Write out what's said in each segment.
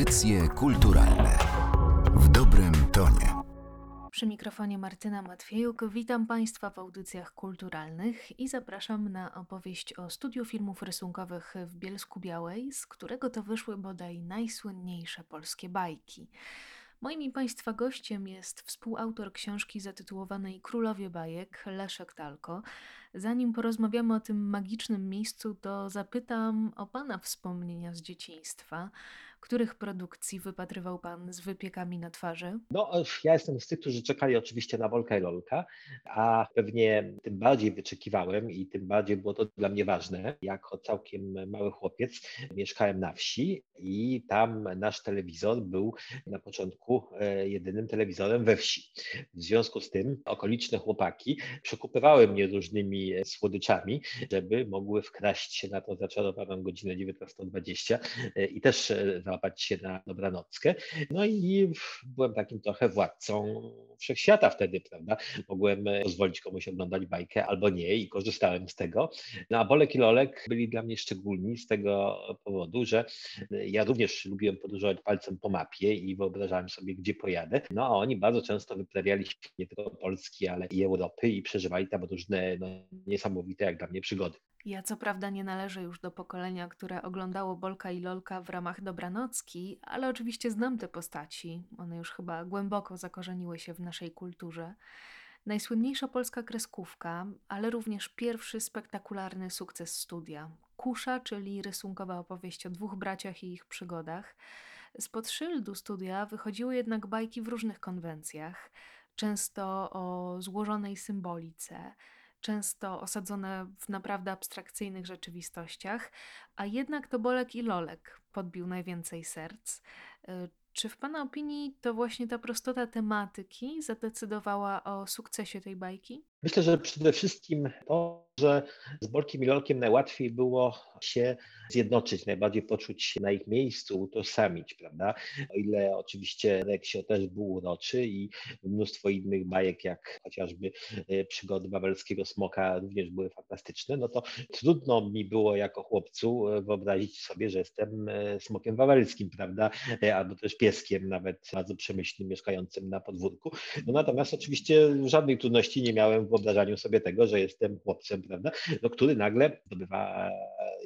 Audycje kulturalne w dobrym tonie. Przy mikrofonie Martyna Matwiejuk, witam Państwa w audycjach kulturalnych i zapraszam na opowieść o studiu filmów rysunkowych w Bielsku-Białej, z którego to wyszły bodaj najsłynniejsze polskie bajki. Moim i Państwa gościem jest współautor książki zatytułowanej Królowie bajek, Leszek Talko. Zanim porozmawiamy o tym magicznym miejscu, to zapytam o Pana wspomnienia z dzieciństwa. Których produkcji wypatrywał Pan z wypiekami na twarzy? No, ja jestem z tych, którzy czekali oczywiście na Wolka i Lolka, a pewnie tym bardziej wyczekiwałem i tym bardziej było to dla mnie ważne. Jako całkiem mały chłopiec mieszkałem na wsi i tam nasz telewizor był na początku jedynym telewizorem we wsi. W związku z tym okoliczne chłopaki przekupywały mnie różnymi słodyczami, żeby mogły wkraść się na tą zaczarowaną godzinę 19:20 i też załapać się na dobranockę. No i byłem takim trochę władcą wszechświata wtedy, prawda? Mogłem pozwolić komuś oglądać bajkę albo nie i korzystałem z tego. No a Bolek i Lolek byli dla mnie szczególni z tego powodu, że ja również lubiłem podróżować palcem po mapie i wyobrażałem sobie, gdzie pojadę. No a oni bardzo często wyprawiali się nie tylko Polski, ale i Europy i przeżywali tam różne niesamowite jak dla mnie przygody. Ja co prawda nie należę już do pokolenia, które oglądało Bolka i Lolka w ramach dobranocki, ale oczywiście znam te postaci. One już chyba głęboko zakorzeniły się w naszej kulturze. Najsłynniejsza polska kreskówka, ale również pierwszy spektakularny sukces studia. Kusza, czyli rysunkowa opowieść o dwóch braciach i ich przygodach. Spod szyldu studia wychodziły jednak bajki w różnych konwencjach, często o złożonej symbolice, często osadzone w naprawdę abstrakcyjnych rzeczywistościach, a jednak to Bolek i Lolek podbił najwięcej serc. Czy w Pana opinii to właśnie ta prostota tematyki zadecydowała o sukcesie tej bajki? Myślę, że przede wszystkim to, że z Bolkiem i Lolkiem najłatwiej było się zjednoczyć, najbardziej poczuć się na ich miejscu, utożsamić, prawda? O ile oczywiście Reksio też był uroczy i mnóstwo innych bajek, jak chociażby przygody wawelskiego smoka, również były fantastyczne, no to trudno mi było jako chłopcu wyobrazić sobie, że jestem smokiem wawelskim, prawda? Albo też pieskiem nawet bardzo przemyślnym, mieszkającym na podwórku. No natomiast oczywiście żadnych trudności nie miałem w wyobrażaniu sobie tego, że jestem chłopcem, prawda, no, który nagle zdobywa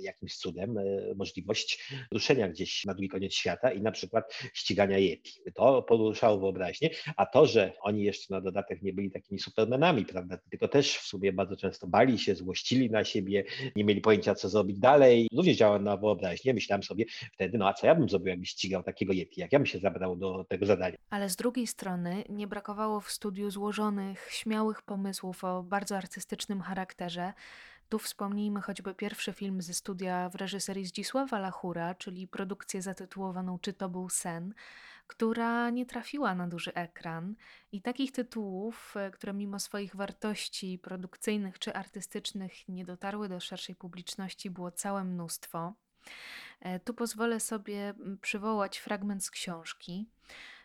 jakimś cudem możliwość ruszenia gdzieś na drugi koniec świata i na przykład ścigania Yeti. To poruszało wyobraźnię, a to, że oni jeszcze na dodatek nie byli takimi supermanami, prawda, tylko też w sumie bardzo często bali się, złościli na siebie, nie mieli pojęcia, co zrobić dalej. Również działa na wyobraźnię. Myślałem sobie wtedy, no a co ja bym zrobił, jakbym ścigał takiego Yeti, jak ja bym się zabrał do tego zadania. Ale z drugiej strony nie brakowało w studiu złożonych, śmiałych pomysłów o bardzo artystycznym charakterze. Tu wspomnijmy choćby pierwszy film ze studia w reżyserii Zdzisława Lachura, czyli produkcję zatytułowaną Czy to był sen, która nie trafiła na duży ekran. I takich tytułów, które mimo swoich wartości produkcyjnych czy artystycznych nie dotarły do szerszej publiczności, było całe mnóstwo. Tu pozwolę sobie przywołać fragment z książki.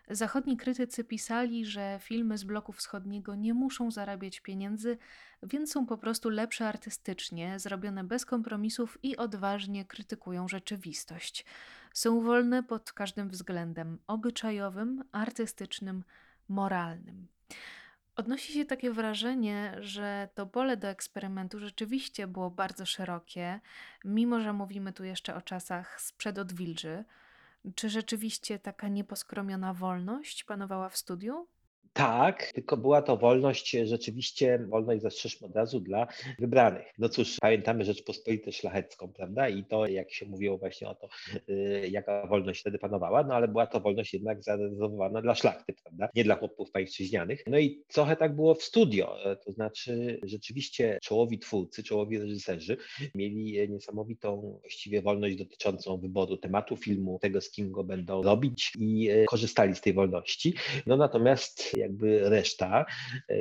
Zachodni krytycy pisali, że filmy z bloku wschodniego nie muszą zarabiać pieniędzy, więc są po prostu lepsze artystycznie, zrobione bez kompromisów i odważnie krytykują rzeczywistość. Są wolne pod każdym względem obyczajowym, artystycznym, moralnym. Odnosi się takie wrażenie, że to pole do eksperymentu rzeczywiście było bardzo szerokie, mimo że mówimy tu jeszcze o czasach sprzed odwilży. Czy rzeczywiście taka nieposkromiona wolność panowała w studiu? Tak, tylko była to wolność, rzeczywiście wolność, zastrzeżmy od razu, dla wybranych. No cóż, pamiętamy Rzeczpospolitę Szlachecką, prawda? I to, jak się mówiło właśnie o to, jaka wolność wtedy panowała, no ale była to wolność jednak zarezerwowana dla szlachty, prawda? Nie dla chłopów pańszczyźnianych. No i trochę tak było w studio, to znaczy rzeczywiście czołowi twórcy, czołowi reżyserzy mieli niesamowitą właściwie wolność dotyczącą wyboru tematu filmu, tego, z kim go będą robić i korzystali z tej wolności. No natomiast jakby reszta,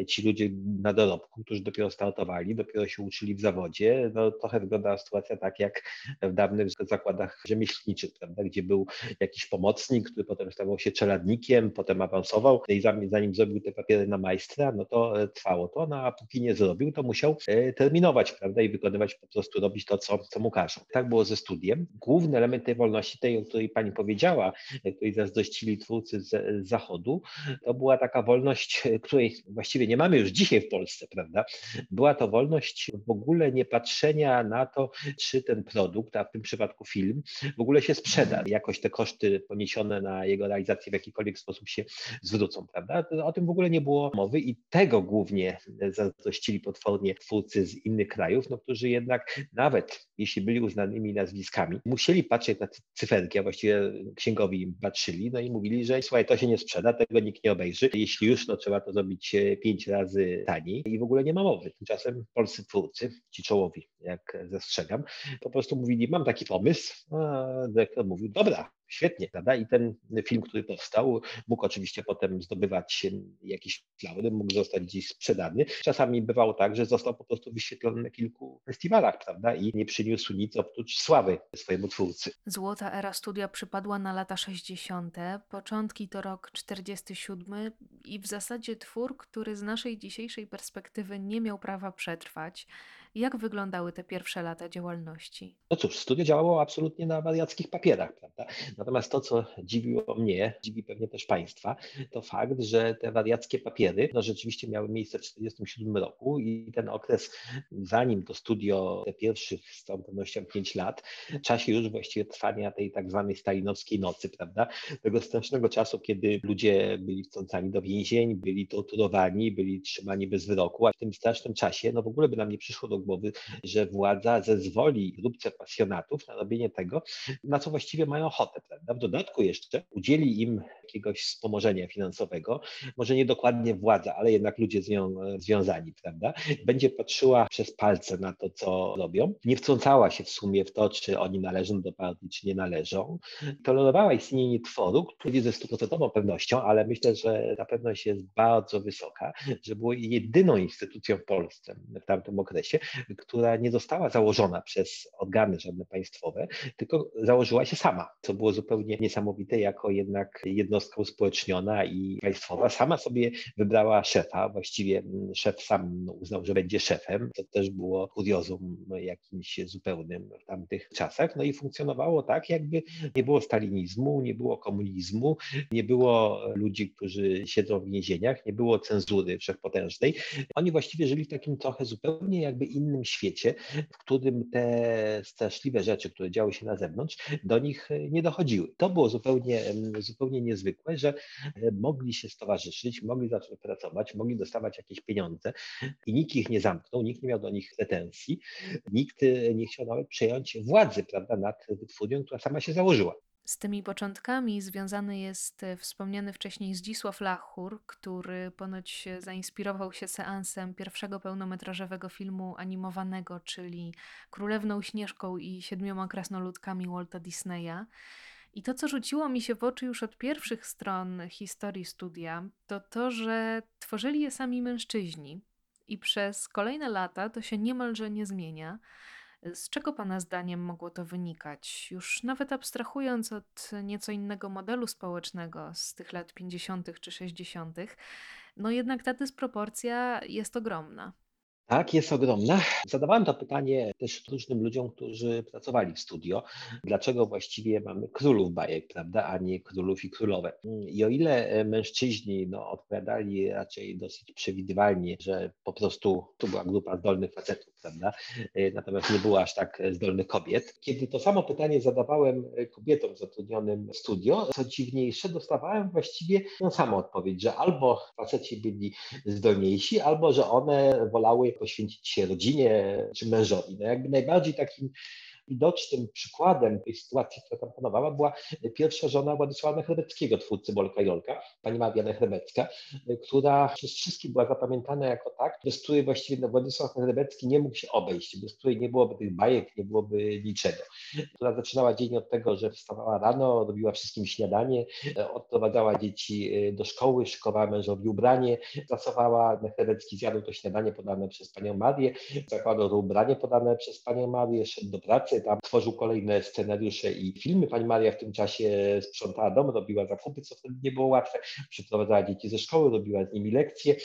ci ludzie na dorobku, którzy dopiero startowali, dopiero się uczyli w zawodzie, no trochę wyglądała sytuacja tak jak w dawnych zakładach rzemieślniczych, prawda, gdzie był jakiś pomocnik, który potem stawał się czeladnikiem, potem awansował i zanim zrobił te papiery na majstra, no to trwało to, no a póki nie zrobił, to musiał terminować, prawda, i wykonywać, po prostu robić to, co mu każą. Tak było ze studiem. Główny element tej wolności, tej, o której pani powiedziała, której zazdrościli twórcy z Zachodu, to była taka wolność, której właściwie nie mamy już dzisiaj w Polsce, prawda? Była to wolność w ogóle nie patrzenia na to, czy ten produkt, a w tym przypadku film, w ogóle się sprzeda. Jakoś te koszty poniesione na jego realizację w jakikolwiek sposób się zwrócą, prawda? O tym w ogóle nie było mowy i tego głównie zazdrościli potwornie twórcy z innych krajów, no, którzy jednak nawet jeśli byli uznanymi nazwiskami, musieli patrzeć na cyferki, a właściwie księgowi im patrzyli, no i mówili, że słuchaj, to się nie sprzeda, tego nikt nie obejrzy. Jeśli już, no trzeba to zrobić 5 razy taniej i w ogóle nie ma mowy. Tymczasem polscy twórcy, ci czołowi, jak zastrzegam, po prostu mówili, mam taki pomysł, a dyrektor mówił, dobra, świetnie, prawda? I ten film, który powstał, mógł oczywiście potem zdobywać jakieś laury, mógł zostać gdzieś sprzedany. Czasami bywało tak, że został po prostu wyświetlony na kilku festiwalach, prawda? I nie przyniósł nic oprócz sławy swojemu twórcy. Złota era studia przypadła na lata 60. Początki to rok 47 i w zasadzie twór, który z naszej dzisiejszej perspektywy nie miał prawa przetrwać. Jak wyglądały te pierwsze lata działalności? No cóż, studio działało absolutnie na wariackich papierach, prawda? Natomiast to, co dziwiło mnie, dziwi pewnie też Państwa, to fakt, że te wariackie papiery no, rzeczywiście miały miejsce w 1947 roku i ten okres, zanim to studio, te pierwszych z całą pewnością 5 lat, w czasie już właściwie trwania tej tak zwanej stalinowskiej nocy, prawda? Tego strasznego czasu, kiedy ludzie byli wtrącani do więzień, byli torturowani, byli trzymani bez wyroku, a w tym strasznym czasie, no w ogóle by nam nie przyszło do głowy, że władza zezwoli grupce pasjonatów na robienie tego, na co właściwie mają ochotę. Prawda? W dodatku jeszcze udzieli im jakiegoś wspomożenia finansowego, może niedokładnie władza, ale jednak ludzie z nią związani, prawda? Będzie patrzyła przez palce na to, co robią, nie wtrącała się w sumie w to, czy oni należą do partii, czy nie należą. Tolerowała istnienie tworu, który ze 100% pewnością, ale myślę, że ta pewność jest bardzo wysoka, że było jedyną instytucją w Polsce w tamtym okresie, która nie została założona przez organy żadne państwowe, tylko założyła się sama, co było zupełnie niesamowite, jako jednak jednostka uspołeczniona i państwowa. Sama sobie wybrała szefa, właściwie szef sam uznał, że będzie szefem. To też było kuriozum jakimś zupełnym w tamtych czasach. No i funkcjonowało tak, jakby nie było stalinizmu, nie było komunizmu, nie było ludzi, którzy siedzą w więzieniach, nie było cenzury wszechpotężnej. Oni właściwie żyli w takim trochę zupełnie jakby innym świecie, w którym te straszliwe rzeczy, które działy się na zewnątrz, do nich nie dochodziły. To było zupełnie niezwykłe, że mogli się stowarzyszyć, mogli zacząć pracować, mogli dostawać jakieś pieniądze i nikt ich nie zamknął, nikt nie miał do nich pretensji, nikt nie chciał nawet przejąć władzy, prawda, nad wytwórnią, która sama się założyła. Z tymi początkami związany jest wspomniany wcześniej Zdzisław Lachur, który ponoć zainspirował się seansem pierwszego pełnometrażowego filmu animowanego, czyli Królewną Śnieżką i 7 Krasnoludkami Walta Disneya. I to, co rzuciło mi się w oczy już od pierwszych stron historii studia, to to, że tworzyli je sami mężczyźni i przez kolejne lata to się niemalże nie zmienia. Z czego Pana zdaniem mogło to wynikać? Już nawet abstrahując od nieco innego modelu społecznego z tych lat 50. czy 60., no jednak ta dysproporcja jest ogromna. Tak, jest ogromna. Zadawałem to pytanie też różnym ludziom, którzy pracowali w studio. Dlaczego właściwie mamy królów bajek, prawda, a nie królów i królowe? I o ile mężczyźni no, odpowiadali raczej dosyć przewidywalnie, że po prostu tu była grupa zdolnych facetów, prawda, natomiast nie było aż tak zdolnych kobiet. Kiedy to samo pytanie zadawałem kobietom zatrudnionym w studio, co dziwniejsze, dostawałem właściwie tą samą odpowiedź, że albo faceci byli zdolniejsi, albo że one wolały poświęcić się rodzinie czy mężowi. No jakby najbardziej takim Widocznym przykładem tej sytuacji, która tam panowała, była pierwsza żona Władysława Nechrebeckiego, twórcy Bolka i Lolka, pani Maria Nehrebecka, która przez wszystkich była zapamiętana jako tak, bez której właściwie Władysław Nechrebecki nie mógł się obejść, bez której nie byłoby tych bajek, nie byłoby niczego. Która zaczynała dzień od tego, że wstawała rano, robiła wszystkim śniadanie, odprowadzała dzieci do szkoły, szykowała mężowi ubranie, pracowała. Nechrebecki zjadł to śniadanie podane przez panią Marię, zakładał to ubranie podane przez panią Marię, szedł do pracy, tam tworzył kolejne scenariusze i filmy. Pani Maria w tym czasie sprzątała dom, robiła zakupy, co wtedy nie było łatwe, przyprowadzała dzieci ze szkoły, robiła z nimi lekcje.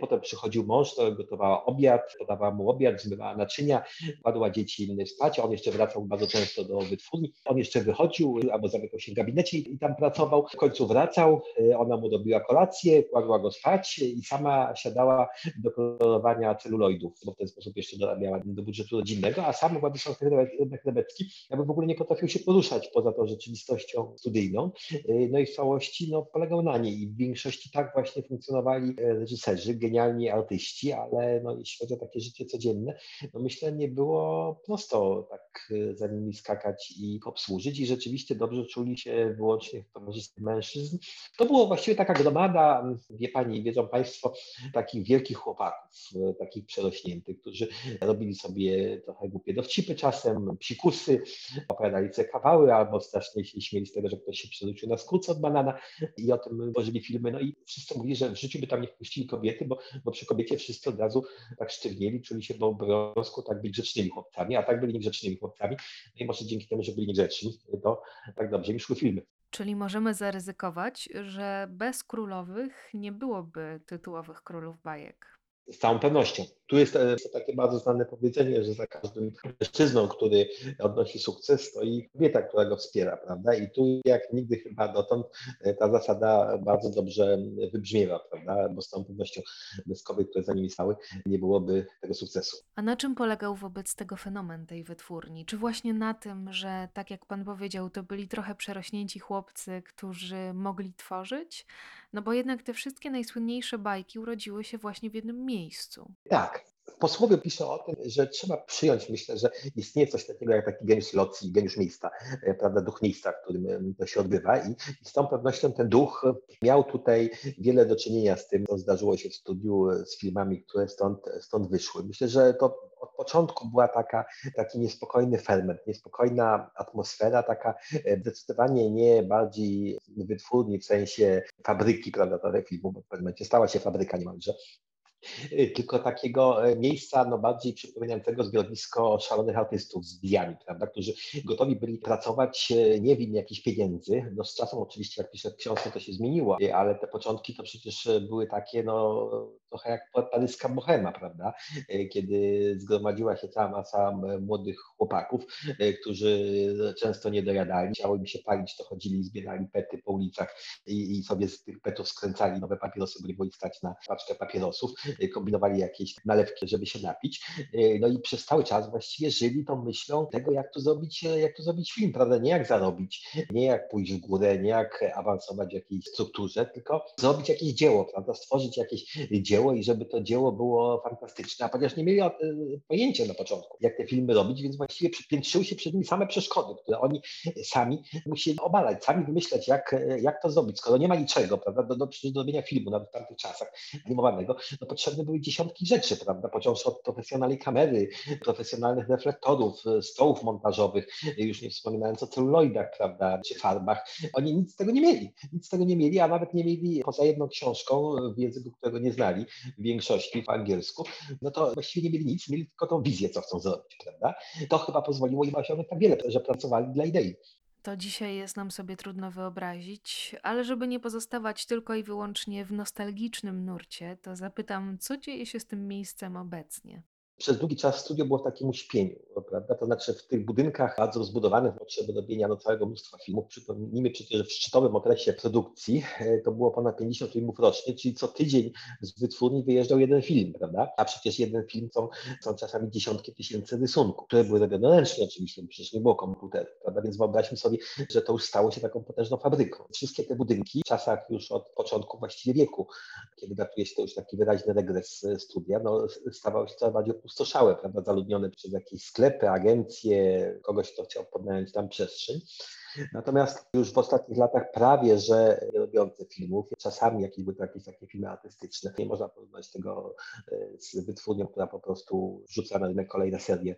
Potem przychodził mąż, to gotowała obiad, podawała mu obiad, zmywała naczynia, kładła dzieci spać, a on jeszcze wracał bardzo często do wytwórni. On jeszcze wychodził albo zamykał się w gabinecie i tam pracował. W końcu wracał, ona mu robiła kolację, kładła go spać i sama siadała do kolorowania celuloidów, bo w ten sposób jeszcze dorabiała do budżetu rodzinnego, a sam Władysław Nechrebecki jakby w ogóle nie potrafił się poruszać poza tą rzeczywistością studyjną. No i w całości polegał na niej i w większości tak właśnie funkcjonowali reżyserzy, genialni artyści, ale jeśli chodzi o takie życie codzienne, myślę, nie było prosto tak za nimi skakać i obsłużyć i rzeczywiście dobrze czuli się wyłącznie w towarzystwie mężczyzn. To było właściwie taka gromada, wie pani, wiedzą państwo, takich wielkich chłopaków, takich przerośniętych, którzy robili sobie trochę głupie dowcipy czasem, psikusy, opowiadali sobie kawały albo strasznie się śmieli z tego, że ktoś się przerzucił na skórce od banana i o tym tworzyli filmy. No i wszyscy mówili, że w życiu by tam nie wpuścili kobiety, bo przy kobiecie wszyscy od razu tak sztywnieli, czuli się do obowiązku tak być grzecznymi chłopcami, a tak byli niegrzecznymi chłopcami. No i może dzięki temu, że byli niegrzeczni, to tak dobrze im szły filmy. Czyli możemy zaryzykować, że bez królowych nie byłoby tytułowych królów bajek. Z całą pewnością. Tu jest takie bardzo znane powiedzenie, że za każdym mężczyzną, który odnosi sukces, stoi kobieta, która go wspiera, prawda? I tu jak nigdy chyba dotąd ta zasada bardzo dobrze wybrzmiewa, prawda? Bo z całą pewnością bez kobiet, które za nimi stały, nie byłoby tego sukcesu. A na czym polegał wobec tego fenomen tej wytwórni? Czy właśnie na tym, że tak jak pan powiedział, to byli trochę przerośnięci chłopcy, którzy mogli tworzyć? No bo jednak te wszystkie najsłynniejsze bajki urodziły się właśnie w jednym miejscu. Tak. Posłowie piszą o tym, że trzeba przyjąć, myślę, że istnieje coś takiego jak taki geniusz locji, geniusz miejsca, prawda, duch miejsca, w którym to się odbywa i z tą pewnością ten duch miał tutaj wiele do czynienia z tym, co zdarzyło się w studiu, z filmami, które stąd wyszły. Myślę, że to od początku była taki niespokojny ferment, niespokojna atmosfera, taka zdecydowanie nie bardziej wytwórni w sensie fabryki, prawda, tego filmu, bo w pewnym momencie stała się fabryka niemalże, tylko takiego miejsca bardziej przypominającego zbiorowisko szalonych artystów z bijami, prawda, którzy gotowi byli pracować nie w imię jakichś pieniędzy. Z czasem oczywiście, jak piszę w książce, to się zmieniło, ale te początki to przecież były takie trochę jak paryska bohema, prawda, kiedy zgromadziła się cała masa młodych chłopaków, którzy często nie dojadali, chciało im się palić, to chodzili i zbierali pety po ulicach i sobie z tych petów skręcali nowe papierosy, bo nie było ich stać na paczkę papierosów. Kombinowali jakieś nalewki, żeby się napić. No i przez cały czas właściwie żyli tą myślą tego, jak tu zrobić film, prawda? Nie jak zarobić, nie jak pójść w górę, nie jak awansować w jakiejś strukturze, tylko zrobić jakieś dzieło, prawda? Stworzyć jakieś dzieło i żeby to dzieło było fantastyczne. A ponieważ nie mieli pojęcia na początku, jak te filmy robić, więc właściwie piętrzyły się przed nimi same przeszkody, które oni sami musieli obalać, sami wymyślać, jak to zrobić, skoro nie ma niczego, prawda? Do robienia filmu, nawet w tamtych czasach animowanego, potrzebne były dziesiątki rzeczy, prawda? Począwszy od profesjonalnej kamery, profesjonalnych reflektorów, stołów montażowych, już nie wspominając o celuloidach, prawda? Czy farbach. Oni nic z tego nie mieli, a nawet nie mieli poza jedną książką w języku, którego nie znali, w większości po angielsku. To właściwie nie mieli nic, mieli tylko tą wizję, co chcą zrobić, prawda? To chyba pozwoliło im osiągnąć tak wiele, że pracowali dla idei. To dzisiaj jest nam sobie trudno wyobrazić, ale żeby nie pozostawać tylko i wyłącznie w nostalgicznym nurcie, to zapytam, co dzieje się z tym miejscem obecnie? Przez długi czas studio było w takim uśpieniu, prawda? To znaczy w tych budynkach bardzo rozbudowanych potrzeby robienia całego mnóstwa filmów. Przypomnijmy przecież, że w szczytowym okresie produkcji to było ponad 50 filmów rocznie, czyli co tydzień z wytwórni wyjeżdżał jeden film, prawda? A przecież jeden film są czasami dziesiątki tysięcy rysunków, które były robione ręcznie oczywiście, bo przecież nie było komputerów, prawda? Więc wyobraźmy sobie, że to już stało się taką potężną fabryką. Wszystkie te budynki w czasach już od początku właściwie wieku, kiedy datuje się to już taki wyraźny regres studia, stawały się coraz bardziej ustoszałe, prawda, zaludnione przez jakieś sklepy, agencje, kogoś, kto chciał podnająć tam przestrzeń. Natomiast już w ostatnich latach prawie, że nie robiące filmów, czasami jakieś były takie filmy artystyczne. Nie można porównać tego z wytwórnią, która po prostu rzuca na rynek kolejne serię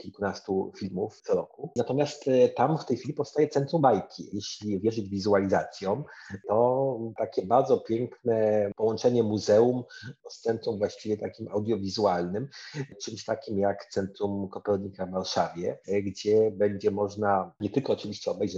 kilkunastu filmów co roku. Natomiast tam w tej chwili powstaje Centrum Bajki. Jeśli wierzyć wizualizacjom, to takie bardzo piękne połączenie muzeum z centrum właściwie takim audiowizualnym, czymś takim jak Centrum Kopernika w Warszawie, gdzie będzie można nie tylko oczywiście obejrzeć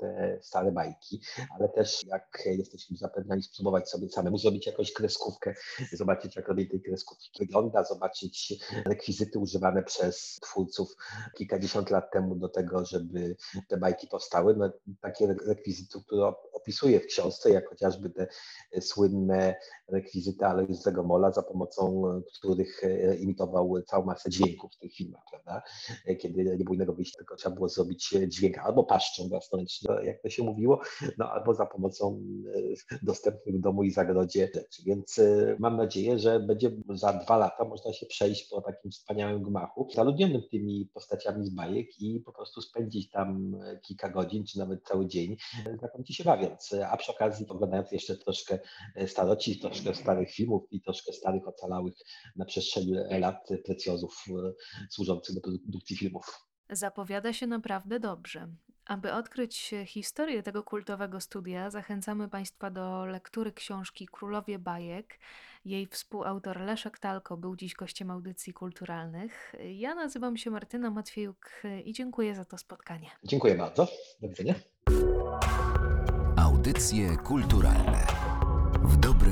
te stare bajki, ale też, jak jesteśmy zapewniani, spróbować sobie samemu zrobić jakąś kreskówkę, zobaczyć, jak robienie tej kreskówki wygląda, zobaczyć rekwizyty używane przez twórców kilkadziesiąt lat temu do tego, żeby te bajki powstały. No, takie rekwizyty, które opisuje w książce, jak chociażby te słynne rekwizyty Alojzego Mola, za pomocą których imitował całą masę dźwięków w tych filmach, prawda? Kiedy nie było innego wyjścia, tylko trzeba było zrobić dźwięk albo paszczą własnoręczną, jak to się mówiło, no albo za pomocą dostępnych w domu i zagrodzie rzeczy. Więc mam nadzieję, że będzie za 2 lata można się przejść po takim wspaniałym gmachu, zaludnionym tymi postaciami z bajek i po prostu spędzić tam kilka godzin, czy nawet cały dzień, znakomicie się bawiąc. A przy okazji oglądając jeszcze troszkę staroci, troszkę starych filmów i troszkę starych, ocalałych na przestrzeni lat precjozów służących do produkcji filmów. Zapowiada się naprawdę dobrze. Aby odkryć historię tego kultowego studia, zachęcamy Państwa do lektury książki Królowie bajek. Jej współautor Leszek Talko był dziś gościem audycji kulturalnych. Ja nazywam się Martyna Matwiejuk i dziękuję za to spotkanie. Dziękuję bardzo. Do widzenia. Audycje kulturalne w dobrym